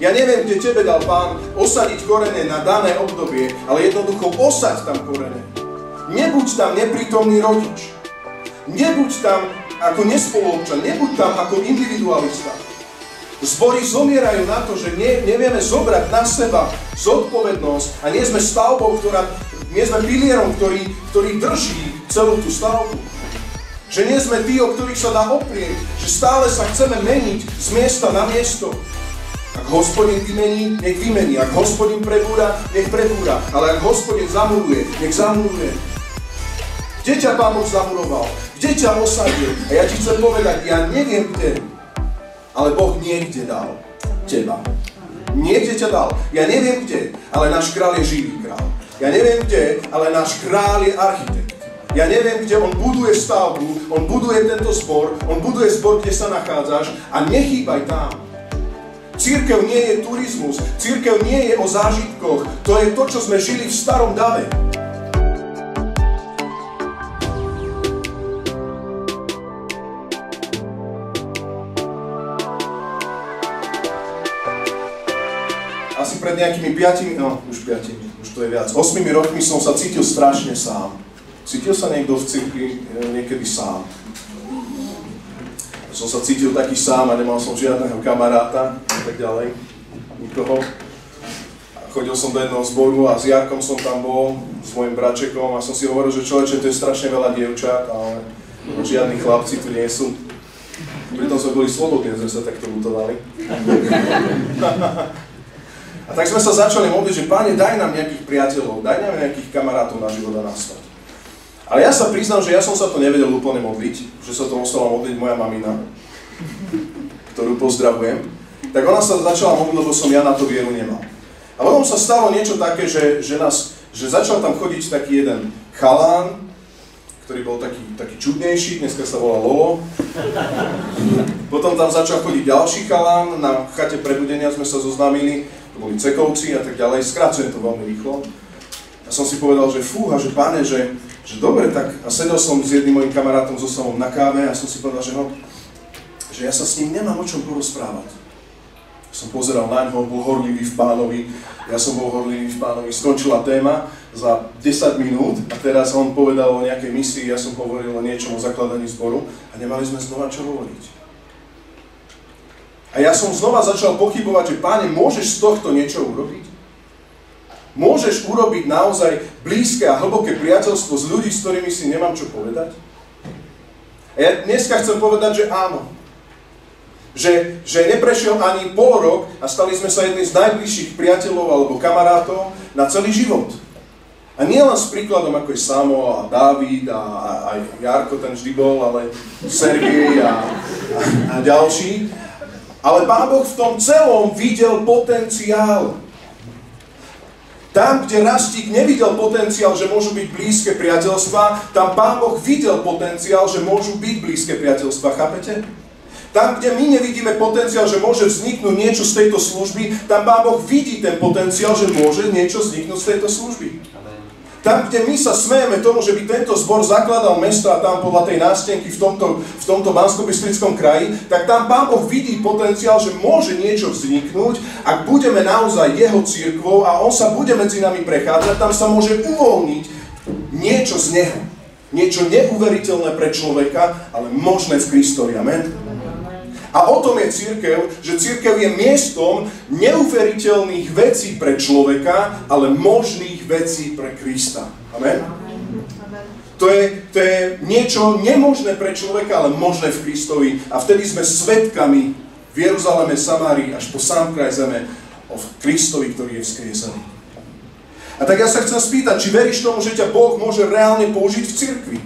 Ja neviem, kde tebe dal Pán osadiť korene na dané obdobie, ale jednoducho osaď tam korene. Nebuď tam neprítomný rodič. Nebuď tam ako nespoluobčan, nebuď tam ako individualista. Zbory zomierajú na to, že nevieme zobrať na seba zodpovednosť a nie sme stavbou, nie sme pilierom, ktorý drží celú tú stavbu. Že nie sme tí, o ktorých sa dá oprieť, že stále sa chceme meniť z miesta na miesto. Ak Hospodin vymení, nech vymení. Ak Hospodin prebúra, nech prebúra. Ale ak Hospodin zamuruje, nech zamuruje. Kde ťa Pán Boh zamuroval? Kde ťa osadil? A ja ti chcem povedať, ja neviem kde, ale Boh niekde dal teba. Niekde ťa dal. Ja neviem kde, ale náš kráľ je živý kráľ. Ja neviem kde, ale náš kráľ je architekt. Ja neviem, kde on buduje stavbu, on buduje tento zbor, on buduje zbor, kde sa nachádzaš a nechýbaj tam. Cirkev nie je turizmus, cirkev nie je o zážitkoch, to je to, čo sme žili v starom dave. Asi pred nejakými 8 rokmi som sa cítil strašne sám. Cítil sa niekto v cirkvi niekedy sám? Som sa cítil taký sám a nemal som žiadneho kamaráta a tak ďalej, nikoho. Chodil som do jedného zboru a s Jarkom som tam bol, s mojim bračekom a som si hovoril, že človeče, to je strašne veľa dievčat, ale žiadni chlapci tu nie sú. Pritom sme boli slobodní, že sa takto lutovali. A tak sme sa začali modliť, že Páne, daj nám nejakých priateľov, daj nám nejakých kamarátov na život a nastav. Ale ja sa priznám, že ja som sa to nevedel úplne modliť, že sa to musela modliť moja mamina, ktorú pozdravujem. Tak ona sa začala modliť, lebo som ja na to vieru nemal. A potom sa stalo niečo také, že začal tam chodiť taký jeden chalán, ktorý bol taký čudnejší, dneska sa volá Lolo. Potom tam začal chodiť ďalší chalán, na chate prebudenia sme sa zoznámili, to boli cekovci a tak ďalej, skracujem to veľmi rýchlo. A som si povedal, že fúha, že Pane, že dobre, tak a sedel som s jedným mojim kamarátom so Samom na káve a som si povedal, že no, že ja sa s ním nemám o čom porozprávať. Som pozeral na ňoho, bol horlivý v Pánovi, ja som bol horlivý v Pánovi, skončila téma za 10 minút a teraz on povedal o nejakej misii, ja som hovoril o niečom o zakladaní zboru a nemali sme znova čo hovoriť. A ja som znova začal pochybovať, že Páne, môžeš z tohto niečo urobiť? Môžeš urobiť naozaj blízke a hlboké priateľstvo s ľudí, s ktorými si nemám čo povedať? A ja dneska chcem povedať, že áno. Že neprešiel ani pol rok a stali sme sa jedným z najbližších priateľov alebo kamarátov na celý život. A nie len s príkladom, ako je Samo a Dávid a Jarko, ten vždy bol, ale Sergej a ďalší. Ale Pán Boh v tom celom videl potenciál. Tam, kde Rastík nevidel potenciál, že môžu byť blízke priateľstva, tam Pán Boh videl potenciál, že môžu byť blízke priateľstva, chápete? Tam, kde my nevidíme potenciál, že môže vzniknúť niečo z tejto služby, tam Pán Boh vidí ten potenciál, že môže niečo vzniknúť z tejto služby. Tam, kde my sa smejeme tomu, že by tento zbor zakladal mesta tam podľa tej nástenky v tomto Banskobystrickom kraji, tak tam Pán Boh vidí potenciál, že môže niečo vzniknúť, ak budeme naozaj jeho cirkvou a on sa bude medzi nami prechádzať, tam sa môže uvoľniť niečo z neho. Niečo neuveriteľné pre človeka, ale možné v Kristovi. Amen. A o tom je cirkev, že cirkev je miestom neuveriteľných vecí pre človeka, ale možných vecí pre Krista. Amen? Amen. To je niečo nemožné pre človeka, ale možné v Kristovi. A vtedy sme svedkami v Jeruzaleme, Samárii, až po sám kraj zeme o Kristovi, ktorý je vzkriesený. A tak ja sa chcem spýtať, či veríš tomu, že ťa Boh môže reálne použiť v cirkvi?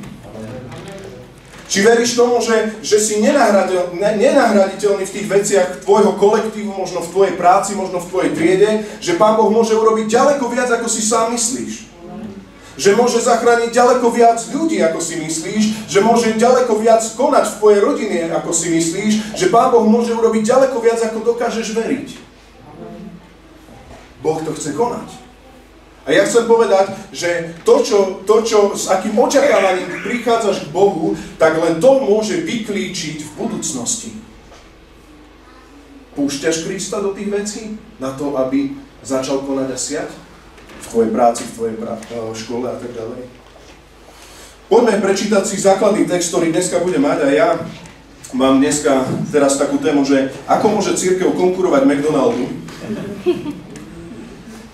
Či veríš tomu, že si nenahraditeľný v tých veciach tvojho kolektívu, možno v tvojej práci, možno v tvojej triede, že Pán Boh môže urobiť ďaleko viac, ako si sám myslíš. Že môže zachrániť ďaleko viac ľudí, ako si myslíš, že môže ďaleko viac konať v tvojej rodine, ako si myslíš, že Pán Boh môže urobiť ďaleko viac, ako dokážeš veriť. Boh to chce konať. A ja chcem povedať, že s akým očakávaním prichádzaš k Bohu, tak len to môže vyklíčiť v budúcnosti. Púšťaš Krista do tých vecí na to, aby začal konať a siať? V tvojej práci, v tvojej škole a tak ďalej. Poďme prečítať si základný text, ktorý dneska bude mať a ja mám dneska teraz takú tému, že ako môže cirkev konkurovať McDonaldu?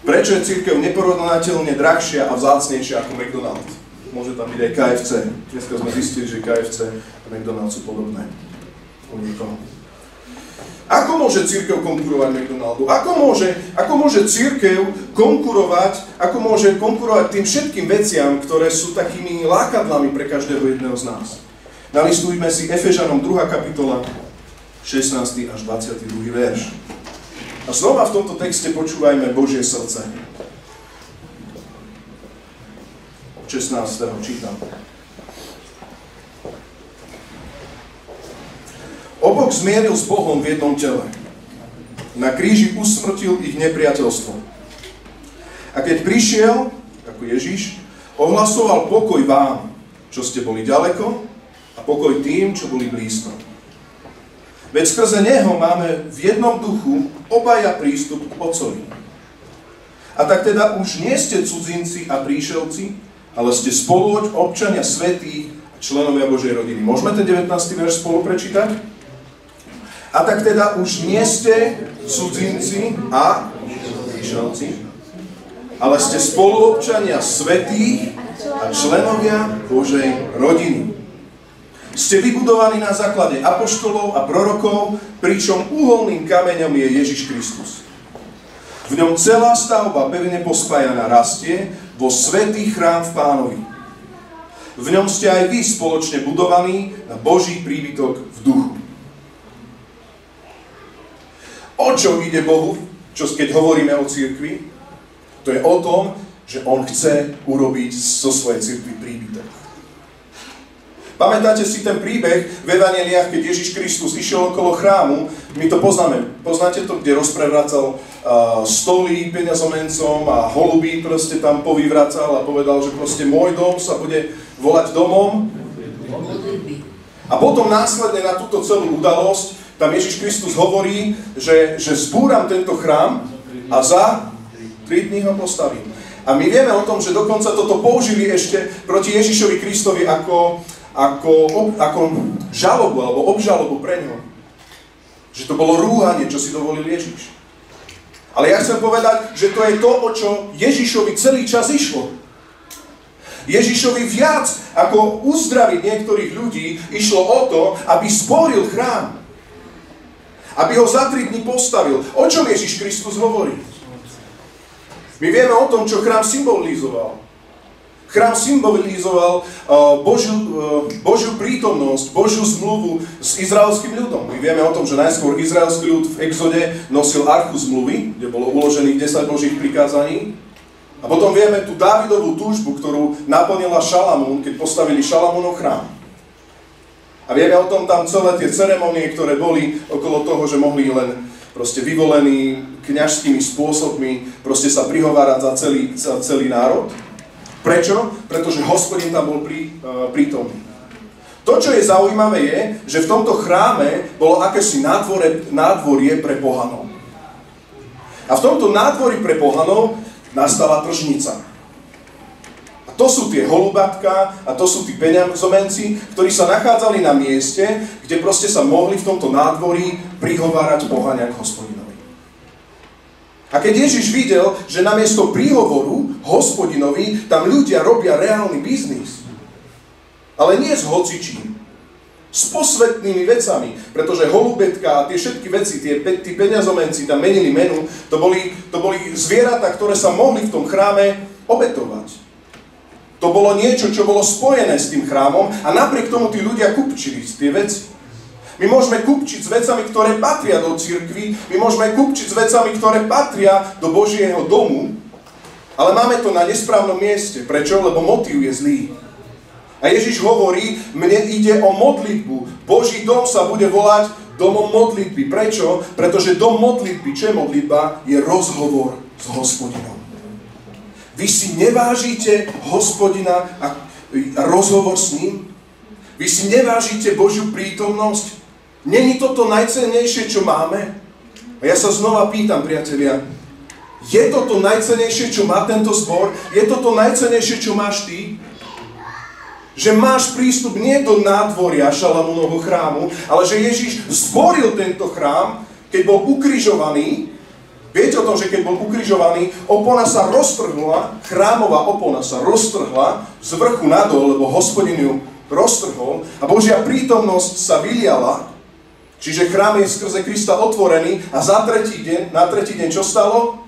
Prečo je cirkev neporovnateľne drahšia a vzácnejšia ako McDonald? Môže tam byť aj KFC. Dneska sme zistili, že KFC a McDonald sú podobné. Ako môže cirkev konkurovať McDonaldu? Ako môže cirkev konkurovať, tým všetkým veciam, ktoré sú takými lákadlami pre každého jedného z nás? Nalistujme si Efežanom 2. kapitola, 16. až 22. verš. A znova v tomto texte počúvajme Božie srdce. 16. čítam. Obok zmieril s Bohom v jednom tele. Na kríži usmrtil ich nepriateľstvo. A keď prišiel, ako Ježiš, ohlasoval pokoj vám, čo ste boli ďaleko, a pokoj tým, čo boli blízko. Veď skrze Neho máme v jednom duchu obaja prístup k Otcovi. A tak teda už nie ste cudzinci a príšelci, ale ste spolu občania svätých a členovia Božej rodiny. Môžeme ten 19. verš spolu prečítať? A tak teda už nie ste cudzinci a príšelci, ale ste spolu občania svätých a členovia Božej rodiny. Ste vybudovaní na základe apoštolov a prorokov, pričom uholným kameňom je Ježiš Kristus. V ňom celá stavba pevne pospájaná rastie vo svätý chrám v Pánovi. V ňom ste aj vy spoločne budovaní na Boží príbytok v duchu. O čo ide Bohu, keď hovoríme o cirkvi? To je o tom, že On chce urobiť zo svojej cirkvi príbytok. Pamätáte si ten príbeh v Evanjeliách, keď Ježiš Kristus išiel okolo chrámu? My to poznáme. Poznáte to, kde rozprevracal stoly peňazomencom a holuby proste tam povyvracal a povedal, že proste môj dom sa bude volať domom. A potom následne na túto celú udalosť, tam Ježiš Kristus hovorí, že zbúram tento chrám a za 3 dní ho postavím. A my vieme o tom, že dokonca toto použili ešte proti Ježišovi Kristovi ako žalobu alebo obžalobu pre ňo. Že to bolo rúhanie, čo si dovolil Ježiš. Ale ja chcem povedať, že to je to, o čo Ježišovi celý čas išlo. Ježišovi viac ako uzdraviť niektorých ľudí išlo o to, aby zboril chrám. Aby ho za 3 dní postavil. O čom Ježiš Kristus hovorí? My vieme o tom, čo chrám symbolizoval. Chrám symbolizoval Božiu prítomnosť, Božiu zmluvu s izraelským ľudom. My vieme o tom, že najskôr izraelský ľud v exode nosil archu zmluvy, kde bolo uložených 10 Božích prikázaní. A potom vieme tú Dávidovú túžbu, ktorú naplnila Šalamún, keď postavili Šalamúnov chrám. A vieme o tom tam celé tie ceremonie, ktoré boli okolo toho, že mohli len proste vyvolení kňažskými spôsobmi proste sa prihovárať za celý národ. Prečo? Pretože Hospodin tam bol prítomný. To, čo je zaujímavé, je, že v tomto chráme bolo akési nádvorie pre pohanov. A v tomto nádvorí pre pohanov nastala tržnica. A to sú tie holubatka a to sú tí peňazomenci, ktorí sa nachádzali na mieste, kde proste sa mohli v tomto nádvorí prihovárať pohania k Hospodinovi. A keď Ježiš videl, že namiesto príhovoru Hospodinovi tam ľudia robia reálny biznis, ale nie s hocičím, s posvetnými vecami, pretože holubetka a tie všetky veci, tí peňazomenci tam menili menu, to boli zvieratá, ktoré sa mohli v tom chráme obetovať. To bolo niečo, čo bolo spojené s tým chrámom a napriek tomu tí ľudia kupčili tie veci. My môžeme kupčiť s vecami, ktoré patria do cirkvi, my môžeme kupčiť s vecami, ktoré patria do Božieho domu, ale máme to na nesprávnom mieste. Prečo? Lebo motív je zlý. A Ježiš hovorí, mne ide o modlitbu. Boží dom sa bude volať domom modlitby. Prečo? Pretože dom modlitby, čo je modlitba, je rozhovor s Hospodinom. Vy si nevážite Hospodina a rozhovor s ním? Vy si nevážite Božiu prítomnosť? Není toto najcennejšie, čo máme? A ja sa znova pýtam, priatelia, je to to najcennejšie, čo má tento zbor? Je to to najcennejšie, čo máš ty? Že máš prístup nie do nádvoria Šalamúnovho chrámu, ale že Ježiš zboril tento chrám, keď bol ukrižovaný. Viete o tom, že keď bol ukrižovaný, opona sa roztrhla, chrámová opona sa roztrhla z vrchu nadol, lebo Hospodin ju roztrhol a Božia prítomnosť sa vyliala, čiže chrám je skrze Krista otvorený a na tretí deň čo stalo?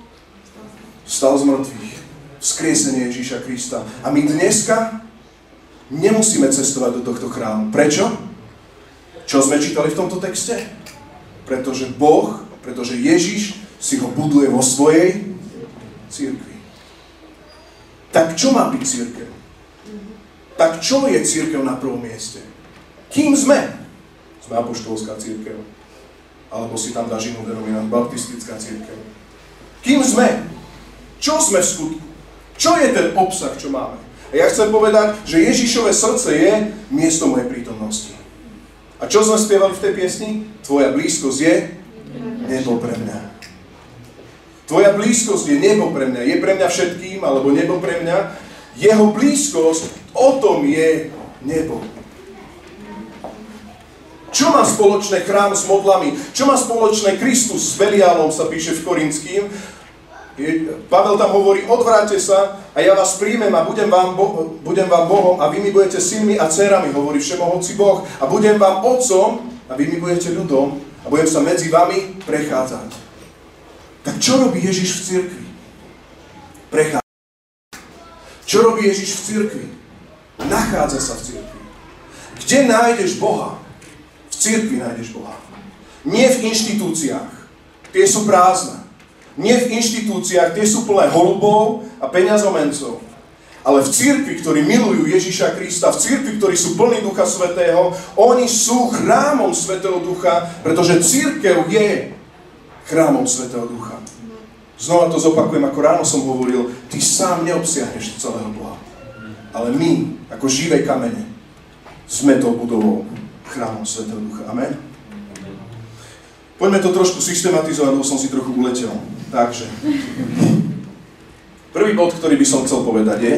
Vstal z mŕtvych. Vzkriesenie Ježíša Krista. A my dneska nemusíme cestovať do tohto chrámu. Prečo? Čo sme čítali v tomto texte? Pretože Ježiš si ho buduje vo svojej cirkvi. Tak čo má byť cirkev? Tak čo je cirkev na prvom mieste? Kým sme? Sme apoštolská cirkev. Alebo si tam dáš inú denomináciu, baptistická cirkev. Kým sme? Čo sme v skutku? Čo je ten obsah, čo máme? A ja chcem povedať, že Ježišové srdce je miesto mojej prítomnosti. A čo sme spievali v tej piesni? Tvoja blízkosť je nebo pre mňa. Tvoja blízkosť je nebo pre mňa. Je pre mňa všetkým, alebo nebo pre mňa. Jeho blízkosť, o tom je nebo. Čo má spoločné chrám s modlami? Čo má spoločné Kristus s Beliálom, sa píše v Korinským? Pavel tam hovorí, odvráte sa a ja vás príjmem a budem vám Bohom a vy mi budete synmi a dcerami, hovorí Všemohúci Boh, a budem vám otcom a vy mi budete ľudom a budem sa medzi vami prechádzať. Tak čo robí Ježiš v cirkvi? Prechádza. Čo robí Ježiš v cirkvi? Nachádza sa v cirkvi. Kde nájdeš Boha? V cirkvi nájdeš Boha. Nie v inštitúciách. Tie sú prázdne. Nie v inštitúciách, tie sú plné holubov a peňazomencov. Ale v cirkvi, ktorí milujú Ježiša Krista, v cirkvi, ktorí sú plní Ducha Svätého, oni sú chrámom Svätého Ducha, pretože cirkev je chrámom Svätého Ducha. Znova to zopakujem, ako ráno som hovoril, ty sám neobsiahneš celého Boha. Ale my, ako živé kamene, sme tou budovou chrámom Svätého Ducha. Amen? Poďme to trošku systematizovať, lebo som si trochu uletel. Takže, prvý bod, ktorý by som chcel povedať je,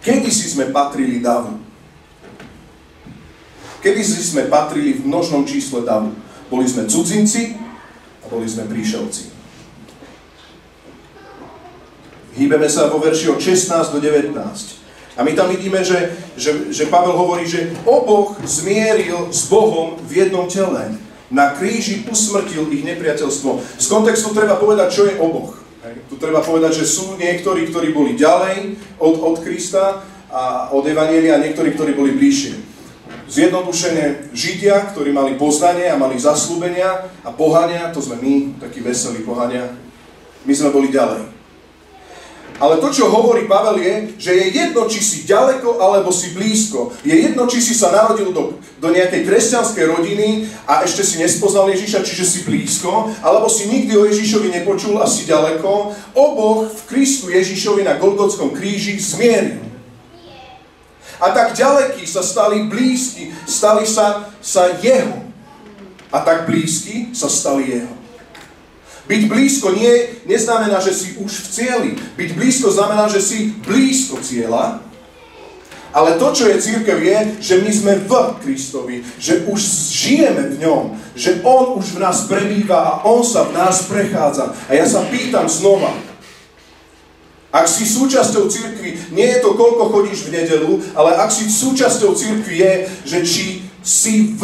kedysi sme patrili davu. Kedysi sme patrili v množnom čísle davu. Boli sme cudzinci a boli sme príšelci. Hýbeme sa vo verši od 16 do 19. A my tam vidíme, že Pavel hovorí, že oboch zmieril s Bohom v jednom tele. Na kríži usmrtil ich nepriateľstvo. Z kontextu treba povedať, čo je oboch. Tu treba povedať, že sú niektorí, ktorí boli ďalej od Krista a od Evanjelia, a niektorí, ktorí boli bližšie. Zjednodušene Židia, ktorí mali poznanie a mali zasľúbenia, a pohania, to sme my, takí veselí pohania, my sme boli ďalej. Ale to, čo hovorí Pavel je, že je jedno, či si ďaleko, alebo si blízko. Je jedno, či si sa narodil do nejakej kresťanskej rodiny a ešte si nespoznal Ježiša, čiže si blízko, alebo si nikdy o Ježišovi nepočul a si ďaleko. Oboch v Kristu Ježišovi na Golgotskom kríži zmieril. A tak ďalekí sa stali blízky, stali sa jeho. A tak blízky sa stali jeho. Byť blízko neznamená, že si už v cieli. Byť blízko znamená, že si blízko cieľa. Ale to, čo je cirkev, je, že my sme v Kristovi. Že už žijeme v ňom. Že on už v nás prebýva a on sa v nás prechádza. A ja sa pýtam znova. Ak si súčasťou cirkvi, nie je to, koľko chodíš v nedeľu, ale ak si súčasťou cirkvi je, že či si v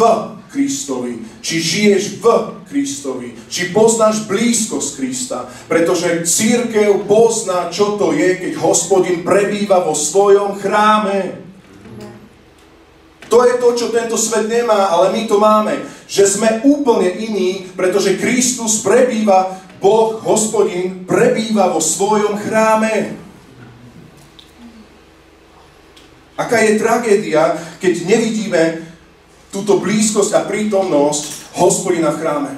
Kristovi, či žiješ v Kristovi, či poznáš blízkosť Krista, pretože cirkev pozná, čo to je, keď Hospodin prebýva vo svojom chráme. To je to, čo tento svet nemá, ale my to máme, že sme úplne iní, pretože Kristus prebýva, Boh, Hospodin prebýva vo svojom chráme. Aká je tragédia, keď nevidíme túto blízkosť a prítomnosť Hospodina v chráme.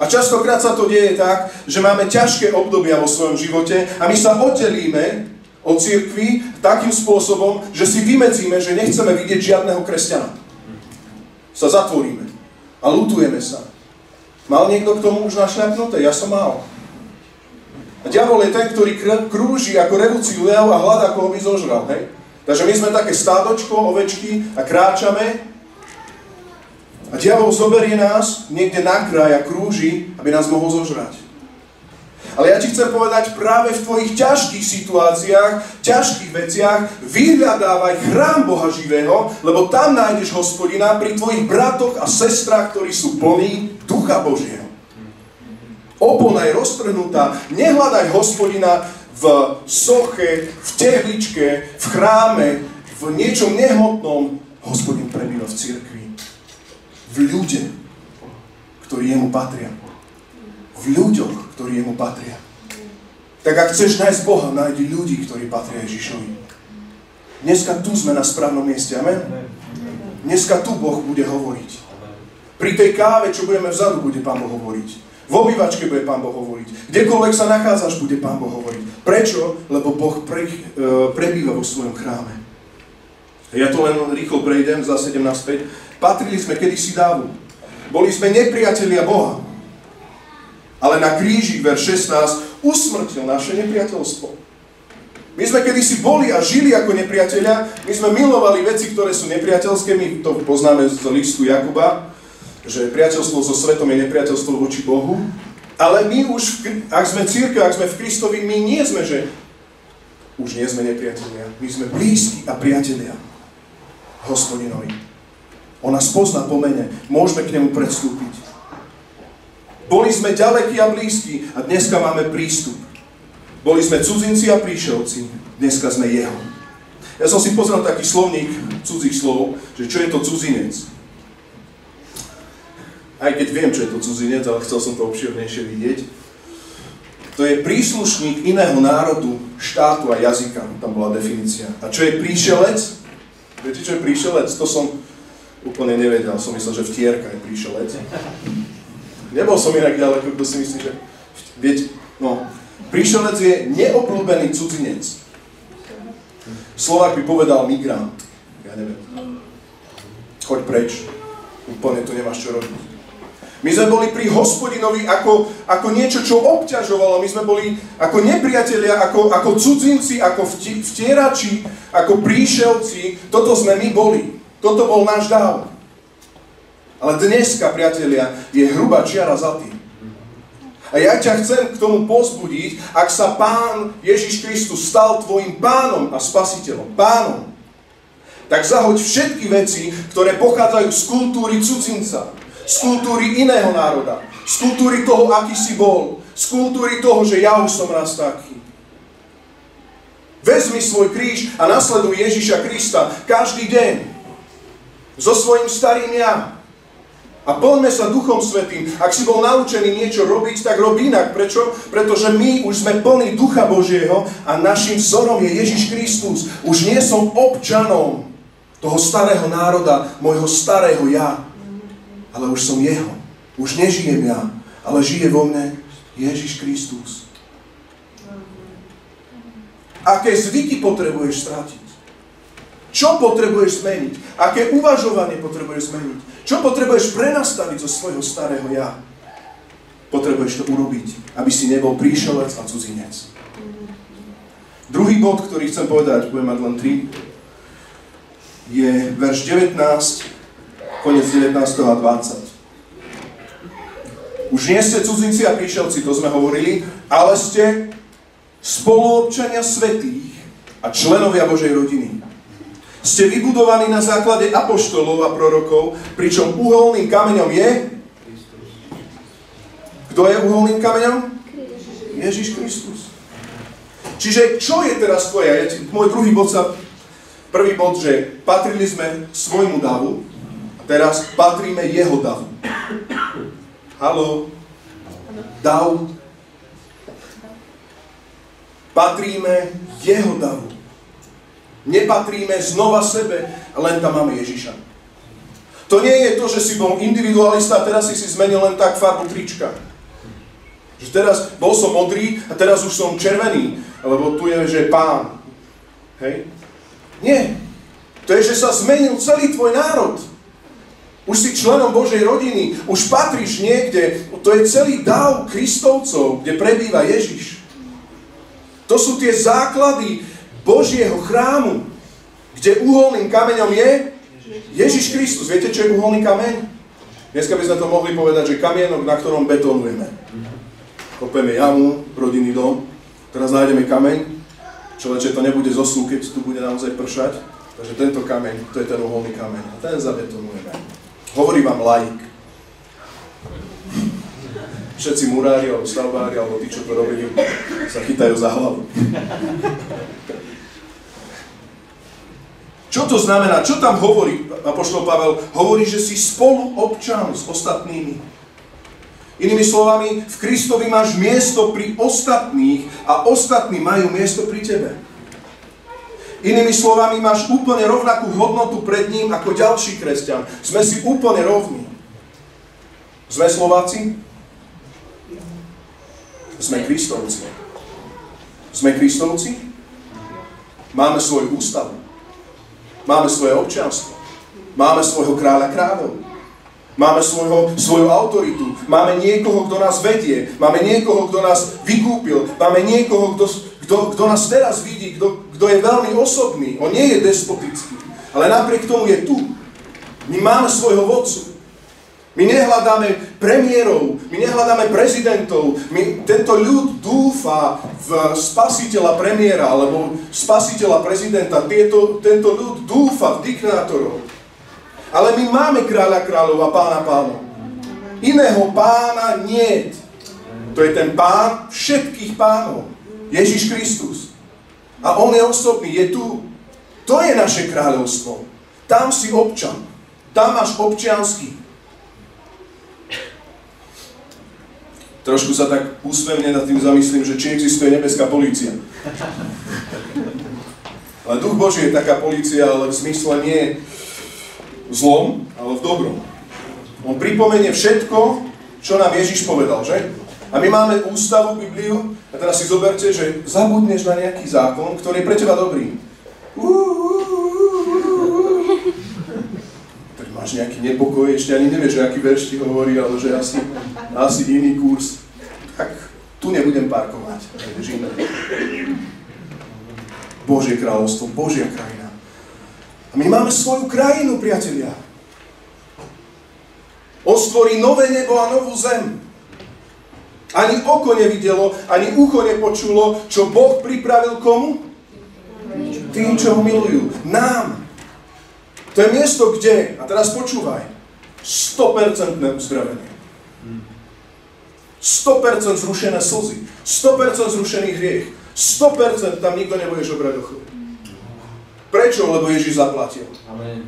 A častokrát sa to deje tak, že máme ťažké obdobia vo svojom živote a my sa oddelíme od cirkvi takým spôsobom, že si vymedzíme, že nechceme vidieť žiadneho kresťana. Sa zatvoríme a lutujeme sa. Mal niekto k tomu už našľapnuté? Ja som mal. A diabol je ten, ktorý krúži ako revúci lev a hľadá, koho by zožral, hej? Takže my sme také stádočko, ovečky a kráčame a diabol zoberie nás niekde na kraj a krúži, aby nás mohol zožrať. Ale ja ti chcem povedať, práve v tvojich ťažkých situáciách, ťažkých veciach vyhľadávaj chrám Boha živého, lebo tam nájdeš Hospodina pri tvojich bratoch a sestrách, ktorí sú plní Ducha Božieho. Opona je roztrhnutá, nehľadaj Hospodina v soche, v tehličke, v chráme, v niečom nehmotnom. Hospodin prebýva v cirkvi, v ľude, ktorí jemu patria. V ľuďoch, ktorí jemu patria. Tak ak chceš nájsť Boha, nájdi ľudí, ktorí patria Ježišovi. Dneska tu sme na správnom mieste, amen? Dneska tu Boh bude hovoriť. Pri tej káve, čo budeme vzadu, bude Pán Boh hovoriť. V obývačke bude Pán Boh hovoriť. Kdekoľvek sa nachádzaš, bude Pán Boh hovoriť. Prečo? Lebo Boh prebýva vo svojom chráme. Ja to len rýchlo prejdem, za 17 späť. Patrili sme kedysi dávu. Boli sme nepriatelia Boha. Ale na kríži, verš 16, usmrtil naše nepriateľstvo. My sme kedysi boli a žili ako nepriatelia. My sme milovali veci, ktoré sú nepriateľské. My to poznáme z listu Jakuba, že priateľstvo so svetom je nepriateľstvo voči Bohu, ale my už, ak sme cirkev, ak sme v Kristovi, my nie sme, že už nie sme nepriatelia. My sme blízki a priatelia Hospodinovi. On nás pozná po mene, môžeme k nemu predstúpiť. Boli sme ďalekí a blízki a dneska máme prístup. Boli sme cudzinci a príšelci, dneska sme jeho. Ja som si pozrel taký slovník cudzích slov, že čo je to cudzinec. Aj keď viem, čo je to cudzinec, ale chcel som to obširnejšie vidieť. To je príslušník iného národu, štátu a jazyka. Tam bola definícia. A čo je príšelec? Viete, čo je príšelec? To som úplne nevedel. Som myslel, že vtierka je príšelec. Nebol som inak ďaleko, kto si myslí, že... Viete, no. Príšelec je neobľúbený cudzinec. Slovák by povedal migrant. Ja neviem. Choď preč. Úplne tu nemáš čo robiť. My sme boli pri Hospodinovi ako niečo, čo obťažovalo. My sme boli ako nepriatelia, ako cudzinci, ako vtierači, ako príšelci. Toto sme my boli. Toto bol náš dáv. Ale dneska, priatelia, je hrubá čiara za tým. A ja ťa chcem k tomu povzbudiť, ak sa Pán Ježiš Kristus stal tvojim pánom a spasiteľom. Pánom. Tak zahoď všetky veci, ktoré pochádzajú z kultúry cudzinca, z kultúry iného národa, z kultúry toho, aký si bol, z kultúry toho, že ja už som raz taký. Vezmi svoj kríž a nasleduj Ježiša Krista každý deň so svojím starým ja. A plňme sa Duchom Svätým. Ak si bol naučený niečo robiť, tak rob inak. Prečo? Pretože my už sme plní Ducha Božieho a našim vzorom je Ježiš Kristus. Už nie som občanom toho starého národa, môjho starého ja. Ale už som jeho. Už nežijem ja, ale žije vo mne Ježiš Kristus. Aké zvyky potrebuješ stratiť? Čo potrebuješ zmeniť? Aké uvažovanie potrebuješ zmeniť? Čo potrebuješ prenastaviť zo svojho starého ja? Potrebuješ to urobiť, aby si nebol príšelec a cudzinec. Druhý bod, ktorý chcem povedať, budem mať len 3, je verš 19, koniec 19. a 20. Už nie ste cudzinci a príšelci, to sme hovorili, ale ste spoluobčania svätých a členovia Božej rodiny. Ste vybudovaní na základe apoštolov a prorokov, pričom uholným kameňom je... Kto je uholným kameňom? Ježiš Kristus. Čiže čo je teraz tvoja? Môj druhý bod sa... Prvý bod, že patrili sme svojmu davu, a teraz patríme jeho davu. Haló? Dav. Patríme jeho davu. Nepatríme znova sebe, len tam máme Ježiša. To nie je to, že si bol individualista a teraz si zmenil len tak farbu trička. Že teraz bol som modrý a teraz už som červený, lebo tu je, že pán. Hej? Nie. To je, že sa zmenil celý tvoj národ. už si členom Božej rodiny, už patríš niekde. To je celý dáv Kristovcov, kde prebýva Ježiš. To sú tie základy Božieho chrámu, kde uholným kameňom je Ježiš Kristus. Viete, čo je uholný kameň? Dneska by sme to mohli povedať, že kamienok, na ktorom betonujeme. Kopeme jamu, rodinný dom, teraz nájdeme kameň. Človeče, to nebude zosú, keď tu bude naozaj pršať. Takže tento kameň, to je ten uholný kameň. A ten zabetonujeme. Hovorí vám laik. Všetci murári, alebo stavbári, alebo tí, čo to robili, sa chytajú za hlavu. Čo to znamená? Čo tam hovorí? Apoštol Pavel hovorí, že si spoluobčan s ostatnými. Inými slovami, v Kristovi máš miesto pri ostatných a ostatní majú miesto pri tebe. Inými slovami, máš úplne rovnakú hodnotu pred ním ako ďalší kresťan. Sme si úplne rovní. Sme Slováci? Sme Kristovci. Sme Kristovci? Máme svoju ústavu. Máme svoje občianstvo. Máme svojho kráľa kráľov. Máme svoju autoritu. Máme niekoho, kto nás vedie. Máme niekoho, kto nás vykúpil. Máme niekoho, kto nás teraz vidí, kto je veľmi osobný. On nie je despotický. Ale napriek tomu je tu. My máme svojho vodcu. My nehľadáme premiérov, my nehľadáme prezidentov, tento ľud dúfa v spasiteľa premiéra alebo spasiteľa prezidenta, tento ľud dúfa v diktátorov. Ale my máme kráľa kráľov a pána pánov. Iného pána niet. To je ten pán všetkých pánov. Ježiš Kristus. A on je osobný, je tu. To je naše kráľovstvo. Tam si občan. Tam máš občiansky. Trošku sa tak úsmevne nad tým zamyslím, že či existuje nebeská polícia. Ale Duch Boží je taká polícia, ale v zmysle nie v zlom, ale v dobrom. On pripomenie všetko, čo nám Ježiš povedal, že? A my máme ústavu, Bibliu, a teraz si zoberte, že zabudneš na nejaký zákon, ktorý je pre teba dobrý. Máš nejaký nepokoj, ešte ani nevieš, že aký verš ti hovorí, ale že asi iný kurz. Tak tu nebudem parkovať. Žijeme. Božie kráľovstvo, Božia krajina. A my máme svoju krajinu, priatelia. On stvorí nové nebo a novú zem. Ani oko nevidelo, ani ucho nepočulo, čo Boh pripravil komu? Tým, čo ho milujú. Nám. To je miesto, kde, a teraz počúvaj, 100% uzdravenie. 100% zrušené slzy, 100% zrušený hriech, 100% tam nikto nebude žobrať o chlieb. Prečo? Lebo Ježiš zaplatil. Amen.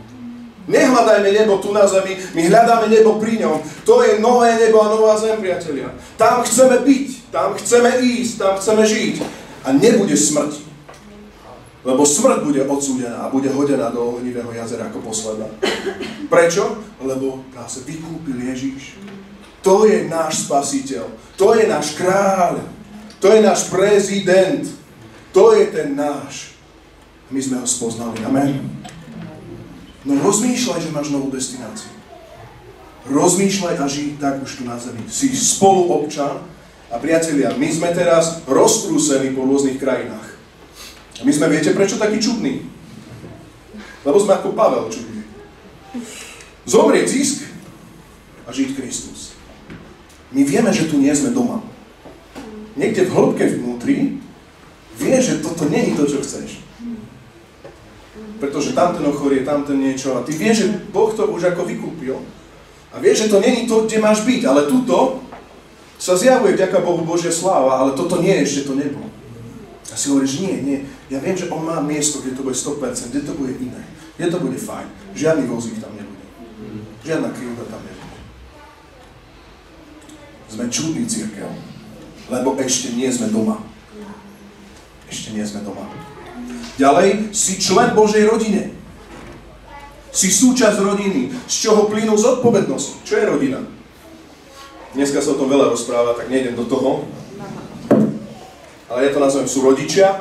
Nehľadajme nebo tu na zemi, my hľadáme nebo pri ňom. To je nové nebo a nová zem, priatelia. Tam chceme byť, tam chceme ísť, tam chceme žiť. A nebude smrť. Lebo smrť bude odsúdená a bude hodená do ohnivého jazera ako posledná. Prečo? Lebo nás vykúpil Ježiš. To je náš spasiteľ. To je náš kráľ. To je náš prezident. To je ten náš. My sme ho spoznali. Amen. No rozmýšľaj, že máš novú destináciu. Rozmýšľaj a žij tak už tu na zemi. Si spoluobčan a priatelia, my sme teraz roztrúsení po rôznych krajinách. A my sme, viete, prečo taký čudný? Lebo sme ako Pavel čudný. Zomrieť zisk a žiť Kristus. My vieme, že tu nie sme doma. Niekde v hĺbke vnútri vie, že toto nie je to, čo chceš. Pretože tamten ochorie, tamten niečo. A ty vieš, že Boh to už ako vykúpil. A vieš, že to nie je to, kde máš byť. Ale tuto sa zjavuje vďaka Bohu Božia sláva, ale toto nie je ešte to nebo. A si hovoríš, nie, ja viem, že on má miesto, kde to bude 100%, kde to bude iné, kde to bude fajn, žiadny vozík tam nebude, žiadna krivda tam nebude. Sme čudný cirkev, lebo ešte nie sme doma. Ešte nie sme doma. Ďalej, si člen Božej rodine. Si súčasť rodiny, z čoho plynú zodpovednosť. Čo je rodina? Dneska sa o tom veľa rozpráva, tak nejdem do toho. Ale ja to nazvem, sú rodičia,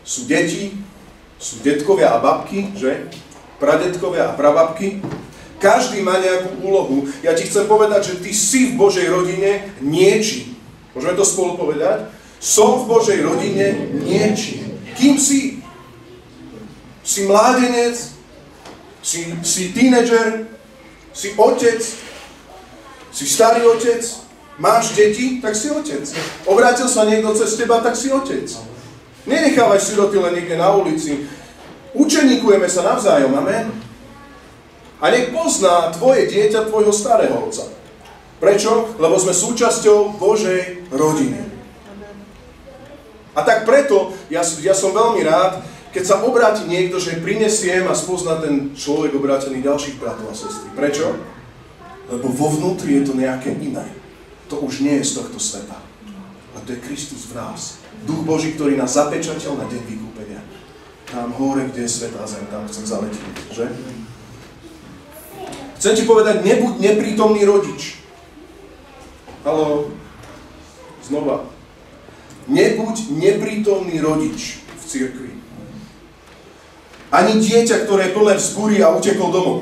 sú deti, sú detkovia a babky, že? Pradetkovia a prababky. Každý má nejakú úlohu. Ja ti chcem povedať, že ty si v Božej rodine niečím. Môžeme to spolu povedať? Som v Božej rodine niečím. Kým si? Si mládenec? Si tínedžer? Si otec? Si starý otec? Máš deti? Tak si otec. Obrátil sa niekto cez teba? Tak si otec. Nenechávaj siroty len niekde na ulici. Učeníkujeme sa navzájom. Amen. A nech pozná tvoje dieťa, tvojho starého otca. Prečo? Lebo sme súčasťou Božej rodiny. A tak preto, ja som veľmi rád, keď sa obráti niekto, že prinesiem a spozná ten človek obrátený ďalších bratov a sestry. Prečo? Lebo vo vnútri je to nejaké iné. To už nie je z tohto sveta. A to je Kristus v nás. Duch Boží, ktorý nás zapečatil na deň vykúpenia. Tam hore, kde je svetá zem, tam chcem zaletiť, že? Chcem ti povedať, nebuď neprítomný rodič. Haló? Znova. Nebuď neprítomný rodič v cirkvi. Ani dieťa, ktoré je plné vzbúry a utekol domov.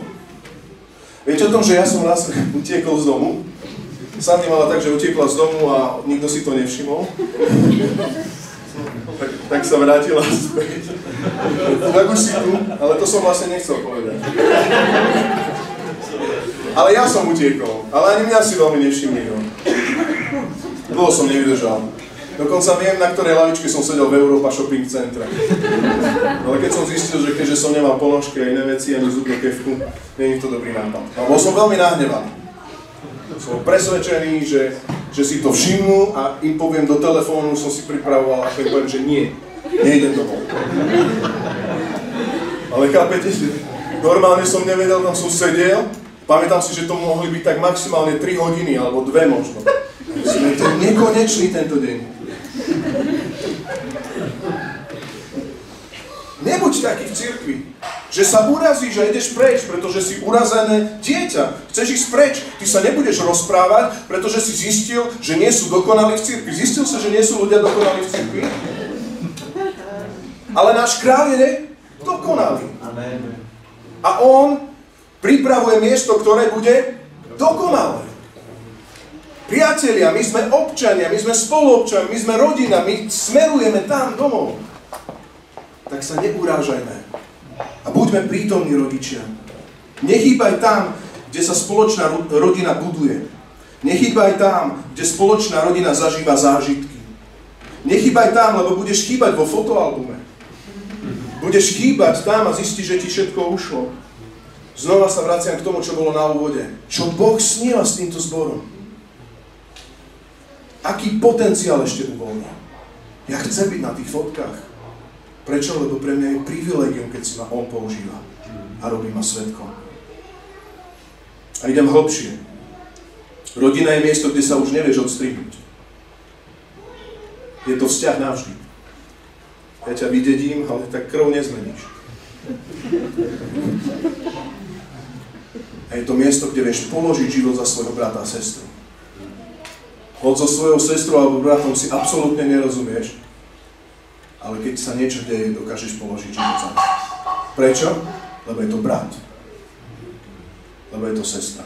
Viete o tom, že ja som raz utiekol z domu? Sandy mala tak, že utiekla z domu a nikto si to nevšimol. Tak sa vrátila späť. Tak už si tu, ale to som vlastne nechcel povedať. Ale ja som utiekol, ale ani mňa si veľmi nevšimli. Dlho som nevydržal. Dokonca viem, na ktorej lavičke som sedel v Európa Shopping centre. Ale keď som zistil, že keďže som nemal ponožky a iné veci, ani zubnú kefku, nie je to dobrý nápad. A bol som veľmi nahnevaný. Som presvedčený, že si to všimnú a im poviem do telefónu, som si pripravoval a keď poviem, že nie, nejdem domov. Ale chápete, normálne som nevedel, tam som sedel. Pamätám si, že to mohli byť tak maximálne 3 hodiny, alebo 2 možno. Sme to nekonečný tento deň. Nebuď taký v cirkvi, že sa urazíš a ideš preč, pretože si urazené dieťa. Chceš ísť preč, ty sa nebudeš rozprávať, pretože si zistil, že nie sú dokonalí v cirkvi. Zistil sa, že nie sú ľudia dokonalí v cirkvi? Ale náš kráľ je dokonalý. A on pripravuje miesto, ktoré bude dokonalé. Priatelia, my sme občania, my sme spoluobčania, my sme rodina, my smerujeme tam domov. Tak sa neurážajme. A buďme prítomní rodičia. Nechýbaj tam, kde sa spoločná rodina buduje. Nechýbaj tam, kde spoločná rodina zažíva zážitky. Nechýbaj tam, lebo budeš chýbať vo fotoalbume. Budeš chýbať tam a zistiš, že ti všetko ušlo. Znova sa vraciam k tomu, čo bolo na úvode. Čo Boh sníva s týmto zborom. Aký potenciál ešte uvoľňa. Ja chcem byť na tých fotkách. Prečo? Lebo pre mňa je privilégium, keď si ma on používa. A robí ma svedkom. A idem hlbšie. Rodina je miesto, kde sa už nevieš odstrihnúť. Je to vzťah navždy. Ja ťa vydedím, ale tak krv nezmeníš. A je to miesto, kde vieš položiť život za svojho brata a sestru. Hoď so svojou sestrou alebo bratom si absolútne nerozumieš, ale keď sa niečo deje, dokážeš položiť život za ňu. Prečo? Lebo je to brat. Lebo je to sestra.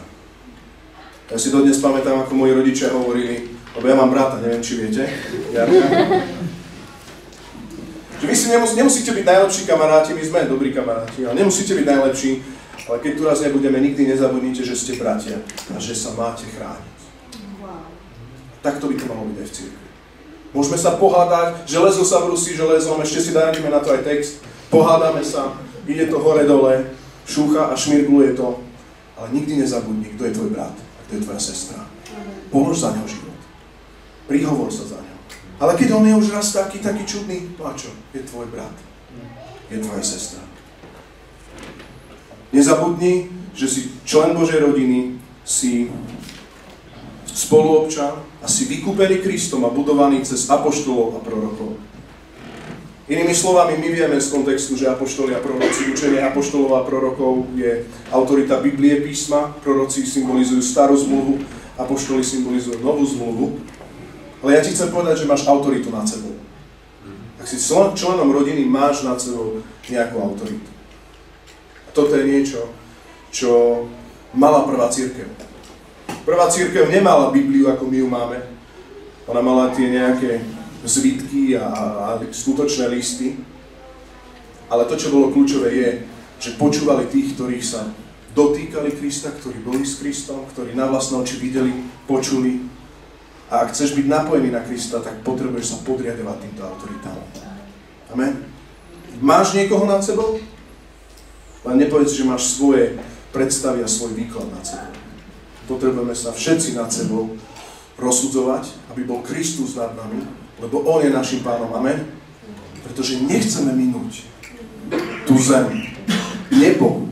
Ja si dodnes pamätám, ako moji rodičia hovorili, lebo ja mám brata, neviem, či viete. Jarka. Že vy si nemusíte byť najlepší kamaráti, my sme dobrí kamaráti, ale nemusíte byť najlepší. Ale keď tu raz nebudeme, nikdy nezabudnite, že ste bratia a že sa máte chrániť. Wow. Takto by to malo byť aj v cirkvi. Môžeme sa pohádať, železo sa brusí železom, ešte si dáme na to aj text, pohádame sa, ide to hore-dole, šúcha a šmirgluje to, ale nikdy nezabudni, kto je tvoj brat a kto je tvoja sestra. Polož za ňou život, prihovor sa za ňou. Ale keď on je už raz taký čudný, no a čo? Je tvoj brat, je tvoja sestra. Nezabudni, že si člen Božej rodiny, si spoluobčan a si vykúpený Kristom a budovaný cez apoštolov a prorokov. Inými slovami, my vieme z kontextu, že apoštoli a proroci, učenie apoštolov a prorokov je autorita Biblie písma, proroci symbolizujú starú zmluvu, apoštoli symbolizujú novú zmluvu, ale ja ti chcem povedať, že máš autoritu nad sebou. Ak si členom rodiny, máš nad sebou nejakú autoritu. Toto je niečo, čo mala prvá cirkev. Prvá cirkev nemala Bibliu, ako my ju máme. Ona mala tie nejaké zvitky a skutočné listy. Ale to, čo bolo kľúčové, je, že počúvali tých, ktorých sa dotýkali Krista, ktorí boli s Kristom, ktorí na vlastné oči videli, počuli. A ak chceš byť napojený na Krista, tak potrebuješ sa podriadovať týmto autoritám. Amen. Máš niekoho nad sebou? Len nepovedz, že máš svoje predstavy a svoj výklad nad sebou. Potrebujeme sa všetci nad sebou rozsudzovať, aby bol Kristus nad nami, lebo On je našim Pánom. Amen. Pretože nechceme minúť tú zem. Nebo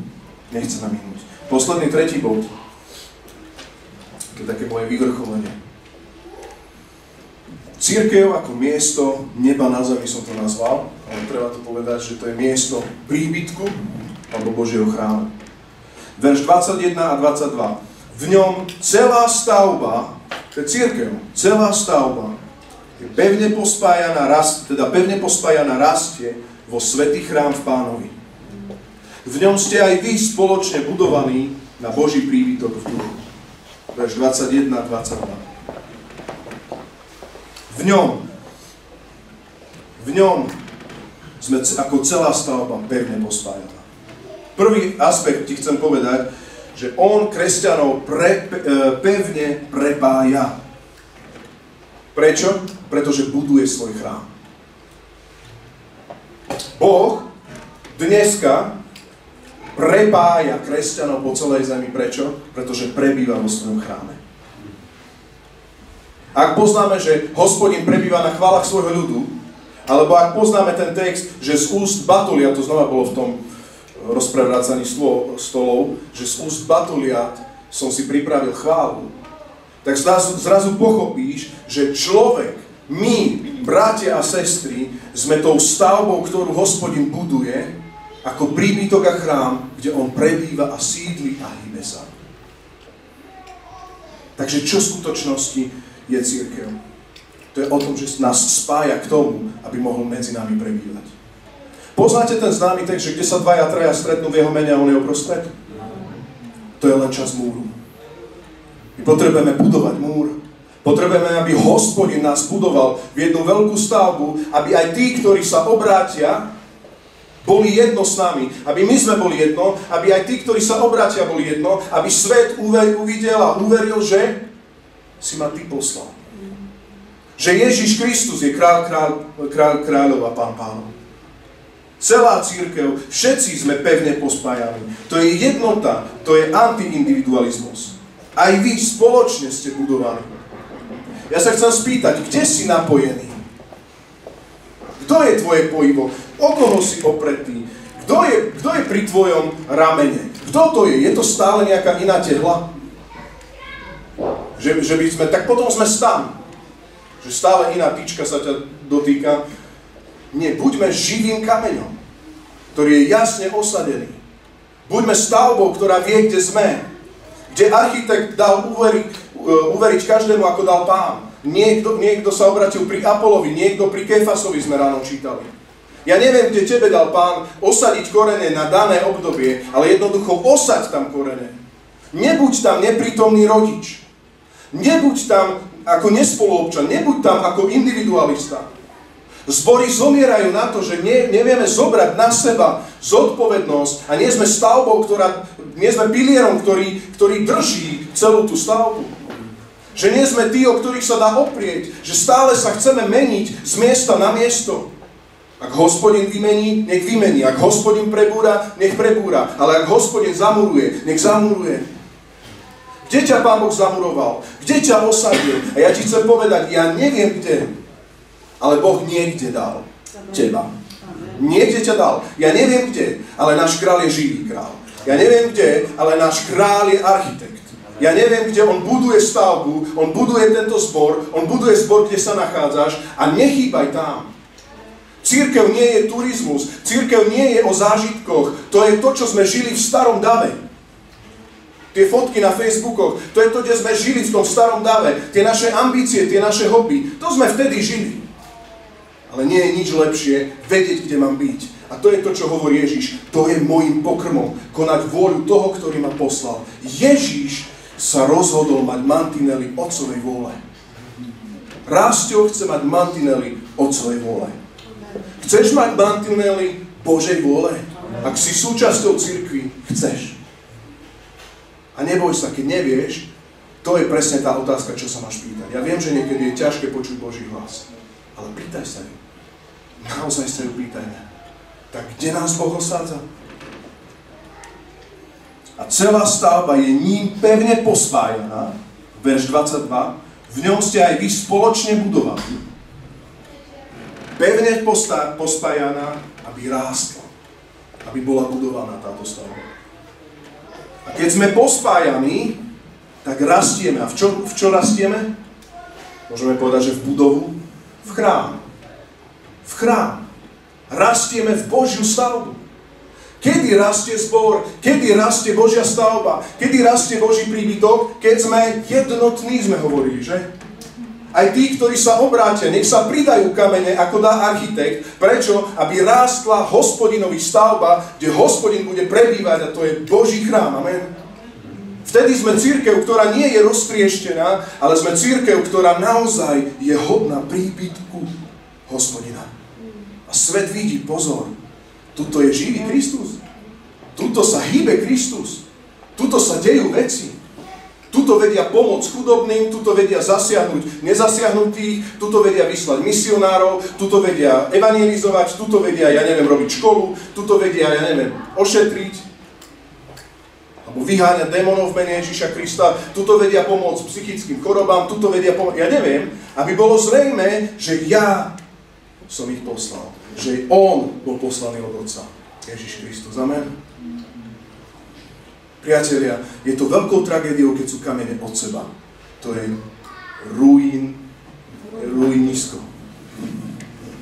nechceme minúť. Posledný, tretí bod. To je také moje vyvrcholenie. Cirkev ako miesto neba na zemi som to nazval, ale treba to povedať, že to je miesto príbytku alebo Božieho chrámu. Verš 21 a 22. V ňom celá stavba, to je cirkev, celá stavba je pevne pospájaná rastie vo svätý chrám v Pánovi. V ňom ste aj vy spoločne budovaní na Boží príbytok v duchu. Verš 21 a 22. V ňom sme ako celá stavba pevne pospájaná. Prvý aspekt ti chcem povedať, že on kresťanov pevne prepája. Prečo? Pretože buduje svoj chrám. Boh dneska prepája kresťanov po celej zemi. Prečo? Pretože prebýva vo svojom chráme. Ak poznáme, že Hospodin prebýva na chválach svojho ľudu, alebo ak poznáme ten text, že z úst batulia, to znova bolo v tom rozprevracaní stolov, že z úst batulia som si pripravil chválu, tak zrazu pochopíš, že človek, my, bratia a sestry, sme tou stavbou, ktorú Hospodin buduje, ako príbytok a chrám, kde on prebýva a sídli a hýbe sa. Takže čo v skutočnosti je cirkev? To je o tom, že nás spája k tomu, aby mohol medzi nami prebývať. Poznáte ten známy text, že kde sa dvaja, traja stretnú v jeho mene a on je uprostred? To je len časť múru. My potrebujeme budovať múr. Potrebujeme, aby Hospodin nás budoval v jednu veľkú stavbu, aby aj tí, ktorí sa obrátia, boli jedno s nami. Aby my sme boli jedno, aby aj tí, ktorí sa obrátia, boli jedno, aby svet uvidel a uveril, že si ma ty poslal. Že Ježiš Kristus je kráľ kráľov a pán pánov. Celá cirkev, všetci sme pevne pospájali. To je jednota, to je antiindividualizmus. Aj vy spoločne ste budovaní. Ja sa chcem spýtať, kde si napojený? Kto je tvoje pojivo? O koho si opretý? Kto je pri tvojom ramene? Kto to je? Je to stále nejaká iná tehla? Že by sme, tak potom sme tam. Že stále iná tyčka sa ťa dotýka. Nie, buďme živým kameňom, ktorý je jasne osadený. Buďme stavbou, ktorá vie, kde sme. Kde architekt dal uveriť každému, ako dal Pán. Niekto sa obratil pri Apolovi, niekto pri Kefasovi sme ráno čítali. Ja neviem, kde tebe dal Pán osadiť korene na dané obdobie, ale jednoducho osaď tam korene. Nebuď tam neprítomný rodič. Nebuď tam ako nespoluobčan, nebuď tam ako individualista. Zbory zomierajú na to, že nevieme zobrať na seba zodpovednosť a nie sme stavbou, nie sme pilierom, ktorý drží celú tú stavbu. Že nie sme tí, o ktorých sa dá oprieť, že stále sa chceme meniť z miesta na miesto. Ak Hospodin vymení, nech vymení. Ak Hospodin prebúra, nech prebúra. Ale ak Hospodin zamuruje, nech zamuruje. Kde ťa Pán Boh zamuroval? Kde ťa osadil? A ja ti chcem povedať, ja neviem kde, ale Boh niekde dal teba. Niekde ťa dal. Ja neviem kde, ale náš král je živý král. Ja neviem kde, ale náš král je architekt. Ja neviem kde, on buduje stavbu, on buduje tento zbor, on buduje zbor, kde sa nachádzaš a nechýbaj tam. Cirkev nie je turizmus, cirkev nie je o zážitkoch, to je to, čo sme žili v starom dave. Tie fotky na Facebookoch, to je to, kde sme žili v tom starom dave, tie naše ambície, tie naše hobby, to sme vtedy žili. Ale nie je nič lepšie vedieť, kde mám byť. A to je to, čo hovorí Ježiš. To je môjim pokrmom. Konať vôľu toho, ktorý ma poslal. Ježiš sa rozhodol mať mantinely otcovej vôle. Rásťou chce mať mantinely otcovej vôle. Chceš mať mantinely Božej vôle? Ak si súčasťou cirkvi, chceš. A neboj sa, keď nevieš, to je presne tá otázka, čo sa máš pýtať. Ja viem, že niekedy je ťažké počuť Boží hlas. Ale pýtaj sa ju. Naozaj sa ju pýtajme. Tak kde nás Boh osádza? A celá stavba je ním pevne pospájaná. Verš 22. V ňom ste aj vy spoločne budovaní. Pevne pospájaná, aby rástla. Aby bola budovaná táto stavba. A keď sme pospájani, tak rastieme. A v čo rastieme? Môžeme povedať, že v budovu. V chrám. V chrám. Rastieme v Božiu stavbu. Kedy rastie zbor? Kedy rastie Božia stavba? Kedy rastie Boží príbytok? Keď sme jednotní, sme hovorili, že? Aj tí, ktorí sa obrátia, nech sa pridajú kamene, ako dá architekt. Prečo? Aby rástla Hospodinová stavba, kde Hospodin bude prebývať, a to je Boží chrám. Amen. Vtedy sme cirkev, ktorá nie je roztrieštená, ale sme cirkev, ktorá naozaj je hodná príbytku Hospodina. A svet vidí, pozor, tuto je živý Kristus. Tuto sa hýbe Kristus. Tuto sa dejú veci. Tuto vedia pomôcť chudobným, tuto vedia zasiahnuť nezasiahnutých, tuto vedia vyslať misionárov, tuto vedia evangelizovať, tuto vedia, ja neviem, robiť školu, tuto vedia, ja neviem, ošetriť, alebo vyháňať démonov v mene Ježiša Krista, tuto vedia pomôcť psychickým chorobám, tuto vedia pomôcť, ja neviem, aby bolo zrejmé, že ja som ich poslal, že on bol poslaný od Otca, Ježiš Kristus, amen. Priatelia, je to veľkou tragédiou, keď sú kamene od seba. To je ruinisko.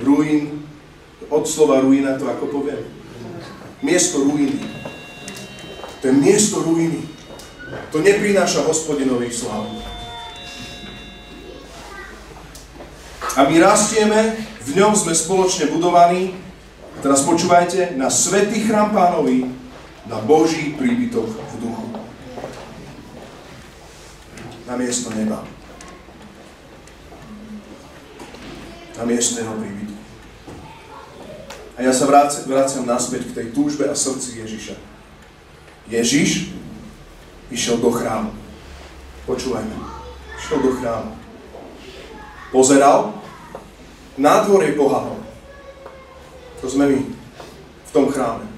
Ruin, od slova ruina, to ako poviem. Miesto ruiny. To je miesto ruiny. To neprináša Hospodinovej slávy. A my rastieme, v ňom sme spoločne budovaní. Teraz počúvajte, na svätý chrám Pánovi, na Boží príbytok v duchu. Na miesto neba. Na miesto jeho príbytku. A ja sa vraciam naspäť k tej túžbe a srdci Ježiša. Ježiš išiel do chrámu. Počúvajme. Išiel do chrámu. Pozeral. Nádvorie pohánov. To sme my. V tom chráme.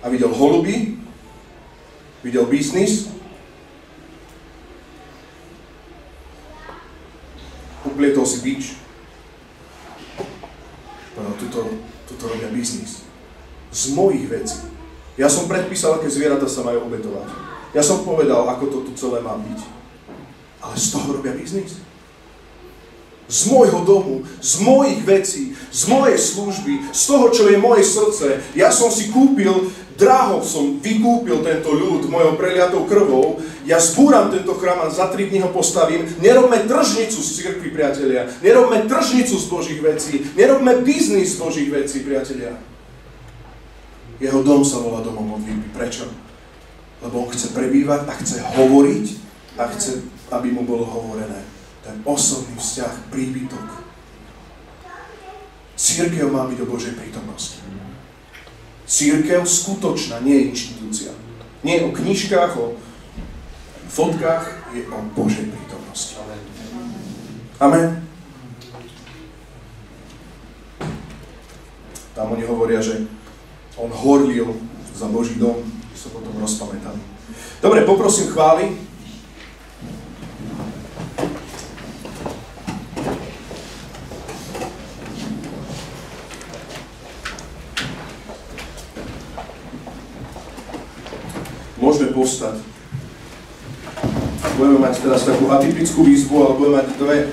A videl holuby, videl biznis, uplietol si bič, povedal, tuto robia biznis. Z mojich vecí. Ja som predpísal, aké zvieratá sa majú obetovať. Ja som povedal, ako to tu celé má byť. Ale z toho robia biznis. Z môjho domu, z mojich vecí, z mojej služby, z toho, čo je moje srdce. Ja som si kúpil, draho som vykúpil tento ľud mojou preliatou krvou, ja zbúram tento chrám a za 3 dní ho postavím. Nerobme tržnicu z cirkvi, priatelia. Nerobme tržnicu z Božích vecí. Nerobme biznis z Božích vecí, priatelia. Jeho dom sa volá domom modlitby. Prečo? Lebo on chce prebývať a chce hovoriť a chce, aby mu bolo hovorené. Ten osobný vzťah, príbytok. Cirkev má byť o Božej prítomnosti. Cirkev skutočná, nie je inštitúcia. Nie je o knižkách, o fotkách, je o Božej prítomnosti. Amen. Tam oni hovoria, že on horlil za Boží dom, sa potom rozpamätali. Dobre, poprosím chvály. Môžeme povstať. Budeme mať teraz takú atypickú výzvu, ale budeme mať dve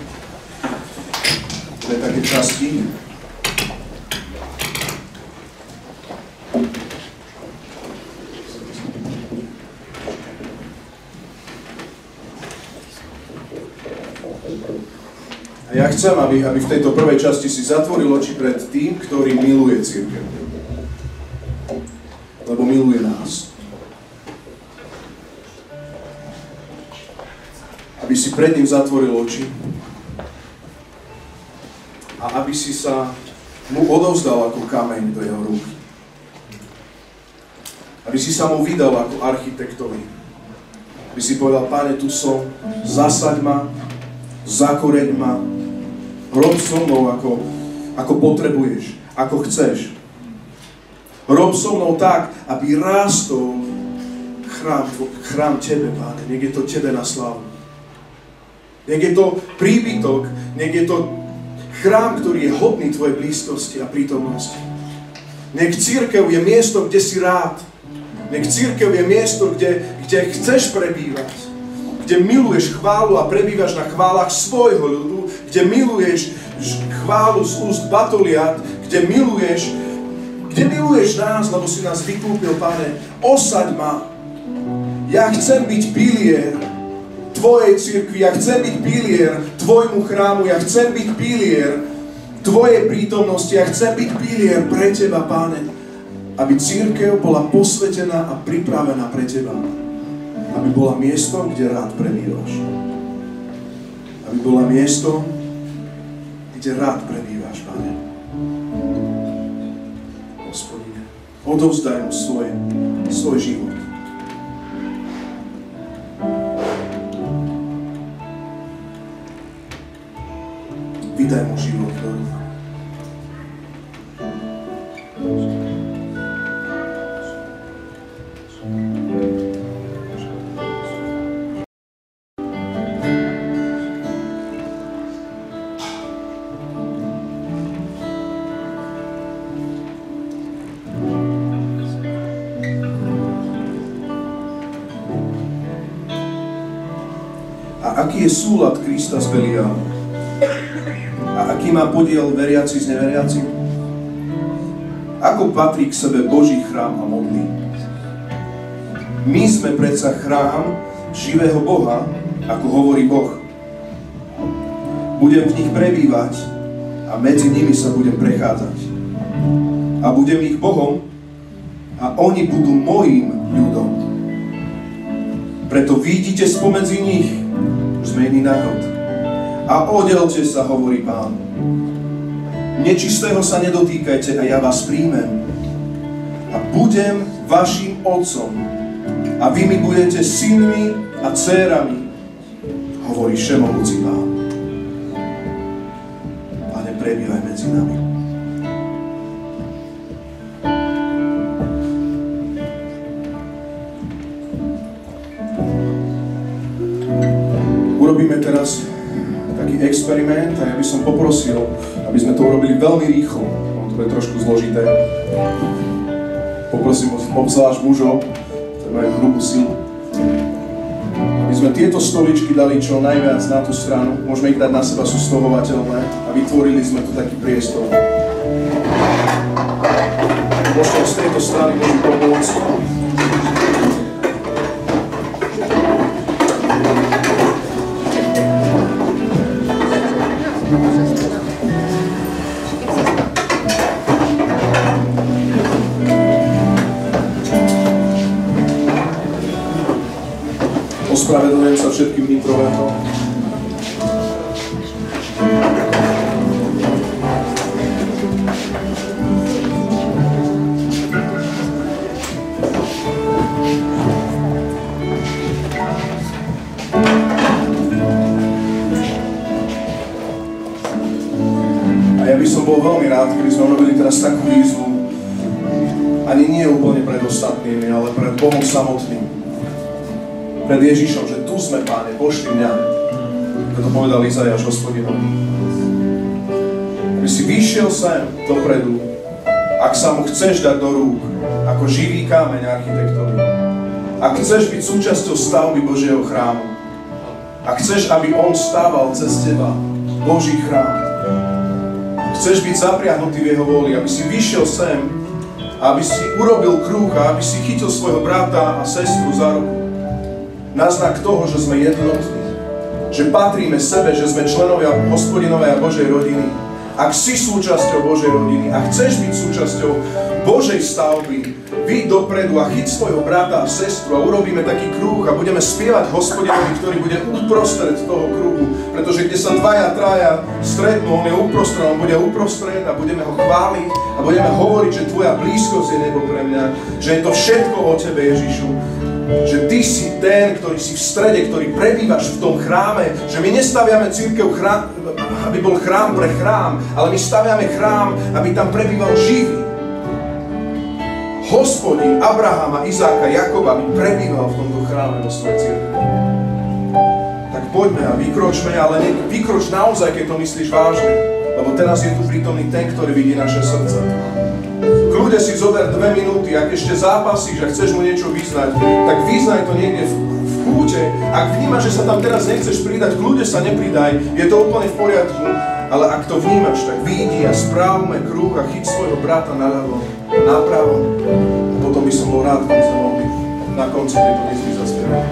také časti. A Ja chcem, aby v tejto prvej časti si zatvoril oči pred tým, ktorý miluje cirkev. Lebo miluje nás. Aby si pred ním zatvoril oči a aby si sa mu odovzdal ako kameň do jeho ruky. Aby si sa mu vydal ako architektovi. Aby si povedal, Pane, tu som, zasaď ma, zakoreň ma, rob so mnou, ako potrebuješ, ako chceš. Rob so mnou tak, aby rástol chrám Tebe, Pane. Nech je to Tebe na slávu. Nech je to príbytok, nech je to chrám, ktorý je hodný Tvojej blízkosti a prítomnosti. Nech cirkev je miesto, kde si rád. Nech cirkev je miesto, kde chceš prebývať. Kde miluješ chválu a prebývaš na chválach svojho ľudu. Kde miluješ chválu z úst batoliat. Kde miluješ nás, lebo si nás vykúpil, Pane. Osaď ma. Ja chcem byť pilier Tvojej cirkvi, ja chcem byť pilier Tvojmu chrámu, ja chcem byť pilier Tvojej prítomnosti, ja chcem byť pilier pre Teba, Pane, aby cirkev bola posvetená a pripravená pre Teba, aby bola miestom, kde rád prebývaš. Aby bola miestom, kde rád prebývaš, Pane. Hospodine, odovzdaj mu svoj život. Daj mu život, Lolo. A aký je súlad Krista s Beliálom? Aký má podiel veriaci s neveriacim? Ako patrí k sebe Boží chrám a modlí? My sme predsa chrám živého Boha, ako hovorí Boh. Budem v nich prebývať a medzi nimi sa budem prechádzať. A budem ich Bohom a oni budú mojím ľudom. Preto vidíte spomedzi nich zmeny národ. A oddelte sa, hovorí Pán. Nečistého sa nedotýkajte a ja vás príjmem. A budem vašim otcom. A vy mi budete synmi a dcérami, hovorí Všemohúci Pán. Pane, prebývaj medzi nami. Urobíme teraz experiment a ja by som poprosil, aby sme to urobili veľmi rýchlo. To bude trošku zložité. Poprosím obzvlášť mužov, ktorí majú hrubú silu. Aby sme tieto stoličky dali čo najviac na tú stranu. Môžeme ich dať na seba, sú stohovateľné a vytvorili sme tu taký priestor. Možno z tejto strany môžu pomôcť. Ospravedlňujem sa všetkým introvertom. A ja by som bol veľmi rád, keby sme urobili teraz takú výzvu, ani nie úplne pred ostatnými, ale pred Bohom samotným. Pred Ježišom, že tu sme, Páne, pošli mňa. Preto povedal Izajáš Hospodinovi. Aby si vyšiel sem dopredu, ak sa mu chceš dať do rúk, ako živý kameň architektovi. Ak chceš byť súčasťou stavby Božieho chrámu. Ak chceš, aby on stával cez teba Boží chrám. Chceš byť zapriahnutý v jeho vôli, aby si vyšiel sem, aby si urobil krúh a aby si chytil svojho brata a sestru za ruku. Na znak toho, že sme jednotní, že patríme sebe, že sme členovia Hospodinovej a Božej rodiny. Ak si súčasťou Božej rodiny a chceš byť súčasťou Božej stavby, vyď dopredu a chyť svojho brata a sestru a urobíme taký kruh a budeme spievať Hospodinovi, ktorý bude uprostred toho kruhu, pretože kde sa dvaja, traja stretnú, on je uprostred, on bude uprostred a budeme ho chváliť a budeme hovoriť, že tvoja blízkosť je nebo pre mňa, že je to všetko o tebe, Ježišu. Že ty si ten, ktorý si v strede, ktorý prebývaš v tom chráme, že my nestaviame cirkev, aby bol chrám pre chrám, ale my staviame chrám, aby tam prebýval živý Hospodin Abrahama, Izáka, Jakoba, aby prebýval v tomto chráme do svojej cirkvi. Tak poďme a vykročme, ale vykroč naozaj, keď to myslíš vážne, lebo teraz je tu prítomný ten, ktorý vidí naše srdce. Kľude si zober 2 minúty, ak ešte zápasíš a chceš mu niečo vyznať, tak vyznaj to niekde v kúte. Ak vnímaš, že sa tam teraz nechceš pridať, kľude sa nepridaj, je to úplne v poriadku, ale ak to vnímaš, tak vyjdi a správme kruh a chyť svojho brata naľavo, napravo. A potom by som bol rád, keď sme mohli na konci tejto nezvy zaspierať.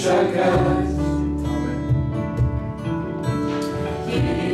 Čakať. Amen.